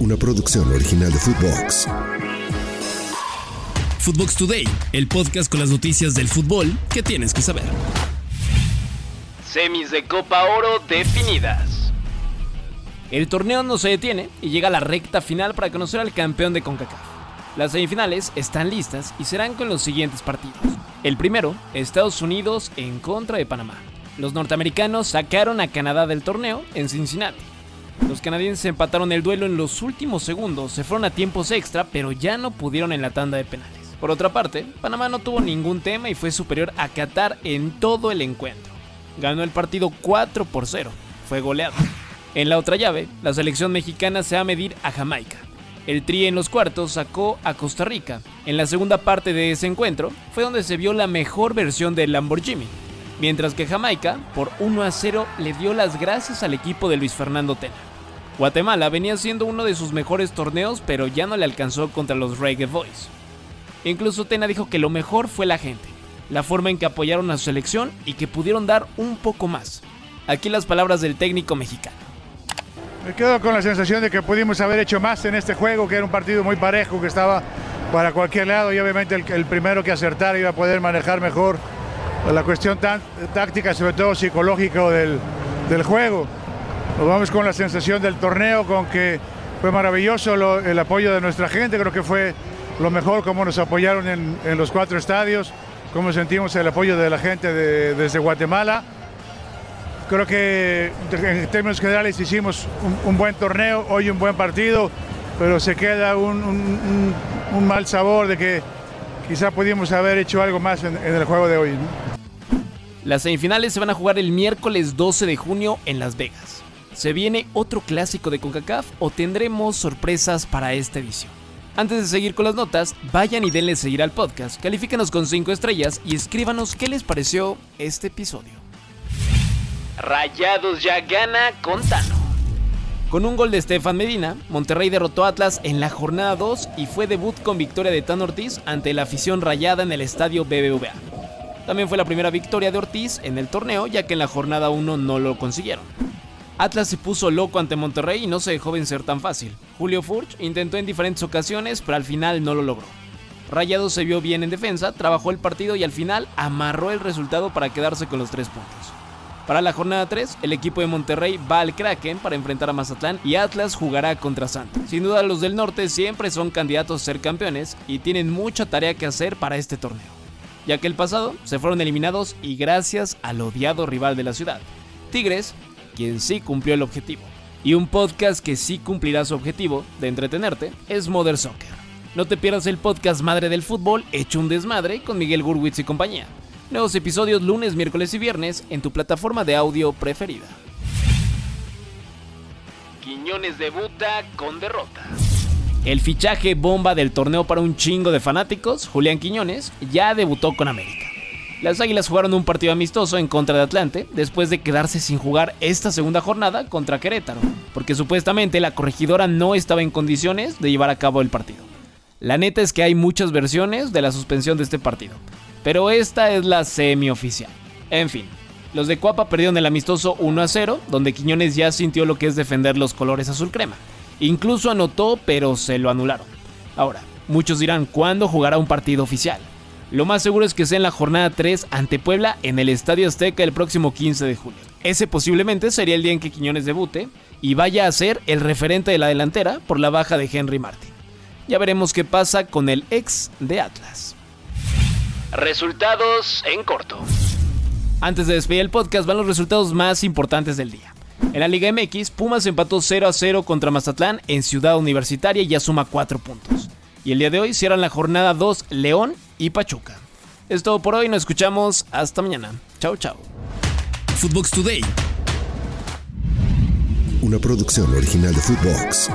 una producción original de futvox. Futvox Today, el podcast con las noticias del fútbol que tienes que saber. Semis de Copa Oro definidas. El torneo no se detiene y llega a la recta final para conocer al campeón de CONCACAF. Las semifinales están listas y serán con los siguientes partidos. El primero, Estados Unidos en contra de Panamá. Los norteamericanos sacaron a Canadá del torneo en Cincinnati. Los canadienses empataron el duelo en los últimos segundos, se fueron a tiempos extra, pero ya no pudieron en la tanda de penales. Por otra parte, Panamá no tuvo ningún tema y fue superior a Qatar en todo el encuentro. Ganó el partido 4-0, fue goleado. En la otra llave, la selección mexicana se va a medir a Jamaica. El Tri en los cuartos sacó a Costa Rica. En la segunda parte de ese encuentro fue donde se vio la mejor versión del Lamborghini, mientras que Jamaica, por 1-0, le dio las gracias al equipo de Luis Fernando Tena. Guatemala venía siendo uno de sus mejores torneos, pero ya no le alcanzó contra los Reggae Boys. Incluso Tena dijo que lo mejor fue la gente, la forma en que apoyaron a su selección y que pudieron dar un poco más. Aquí las palabras del técnico mexicano. Me quedo con la sensación de que pudimos haber hecho más en este juego, que era un partido muy parejo, que estaba para cualquier lado, y obviamente el primero que acertara iba a poder manejar mejor la cuestión táctica, sobre todo psicológica del juego. Nos vamos con la sensación del torneo, con que fue maravilloso el apoyo de nuestra gente. Creo que fue lo mejor, como nos apoyaron en los 4 estadios, cómo sentimos el apoyo de la gente desde Guatemala. Creo que en términos generales hicimos un buen torneo, hoy un buen partido, pero se queda un mal sabor de que quizá pudimos haber hecho algo más en el juego de hoy, ¿no? Las semifinales se van a jugar el miércoles 12 de junio en Las Vegas. ¿Se viene otro clásico de CONCACAF o tendremos sorpresas para esta edición? Antes de seguir con las notas, vayan y denle seguir al podcast, califíquenos con 5 estrellas y escríbanos qué les pareció este episodio. Rayados ya gana con Tano. Con un gol de Stefan Medina, Monterrey derrotó a Atlas en la jornada 2 y fue debut con victoria de Tano Ortiz ante la afición rayada en el estadio BBVA. También fue la primera victoria de Ortiz en el torneo, ya que en la jornada 1 no lo consiguieron. Atlas se puso loco ante Monterrey y no se dejó vencer tan fácil. Julio Furch intentó en diferentes ocasiones, pero al final no lo logró. Rayados se vio bien en defensa, trabajó el partido y al final amarró el resultado para quedarse con los 3 puntos. Para la jornada 3, el equipo de Monterrey va al Kraken para enfrentar a Mazatlán y Atlas jugará contra Santos. Sin duda, los del norte siempre son candidatos a ser campeones y tienen mucha tarea que hacer para este torneo, ya que el pasado se fueron eliminados y gracias al odiado rival de la ciudad, Tigres, quien sí cumplió el objetivo. Y un podcast que sí cumplirá su objetivo de entretenerte es Mother Soccer. No te pierdas el podcast madre del fútbol hecho un desmadre con Miguel Gurwitz y compañía. Nuevos episodios lunes, miércoles y viernes en tu plataforma de audio preferida. Quiñones debuta con derrota. El fichaje bomba del torneo para un chingo de fanáticos, Julián Quiñones, ya debutó con América. Las Águilas jugaron un partido amistoso en contra de Atlante después de quedarse sin jugar esta segunda jornada contra Querétaro, porque supuestamente la Corregidora no estaba en condiciones de llevar a cabo el partido. La neta es que hay muchas versiones de la suspensión de este partido, pero esta es la semioficial. En fin, los de Coapa perdieron el amistoso 1-0, donde Quiñones ya sintió lo que es defender los colores azul crema. Incluso anotó, pero se lo anularon. Ahora, muchos dirán, ¿cuándo jugará un partido oficial? Lo más seguro es que sea en la jornada 3 ante Puebla en el Estadio Azteca el próximo 15 de julio. Ese posiblemente sería el día en que Quiñones debute y vaya a ser el referente de la delantera por la baja de Henry Martin. Ya veremos qué pasa con el ex de Atlas. Resultados en corto. Antes de despedir el podcast van los resultados más importantes del día. En la Liga MX, Pumas empató 0-0 contra Mazatlán en Ciudad Universitaria y ya suma 4 puntos. Y el día de hoy cierran la jornada 2 León y Pachuca. Es todo por hoy, nos escuchamos hasta mañana. Chao, chao. Futvox Today, una producción original de futvox.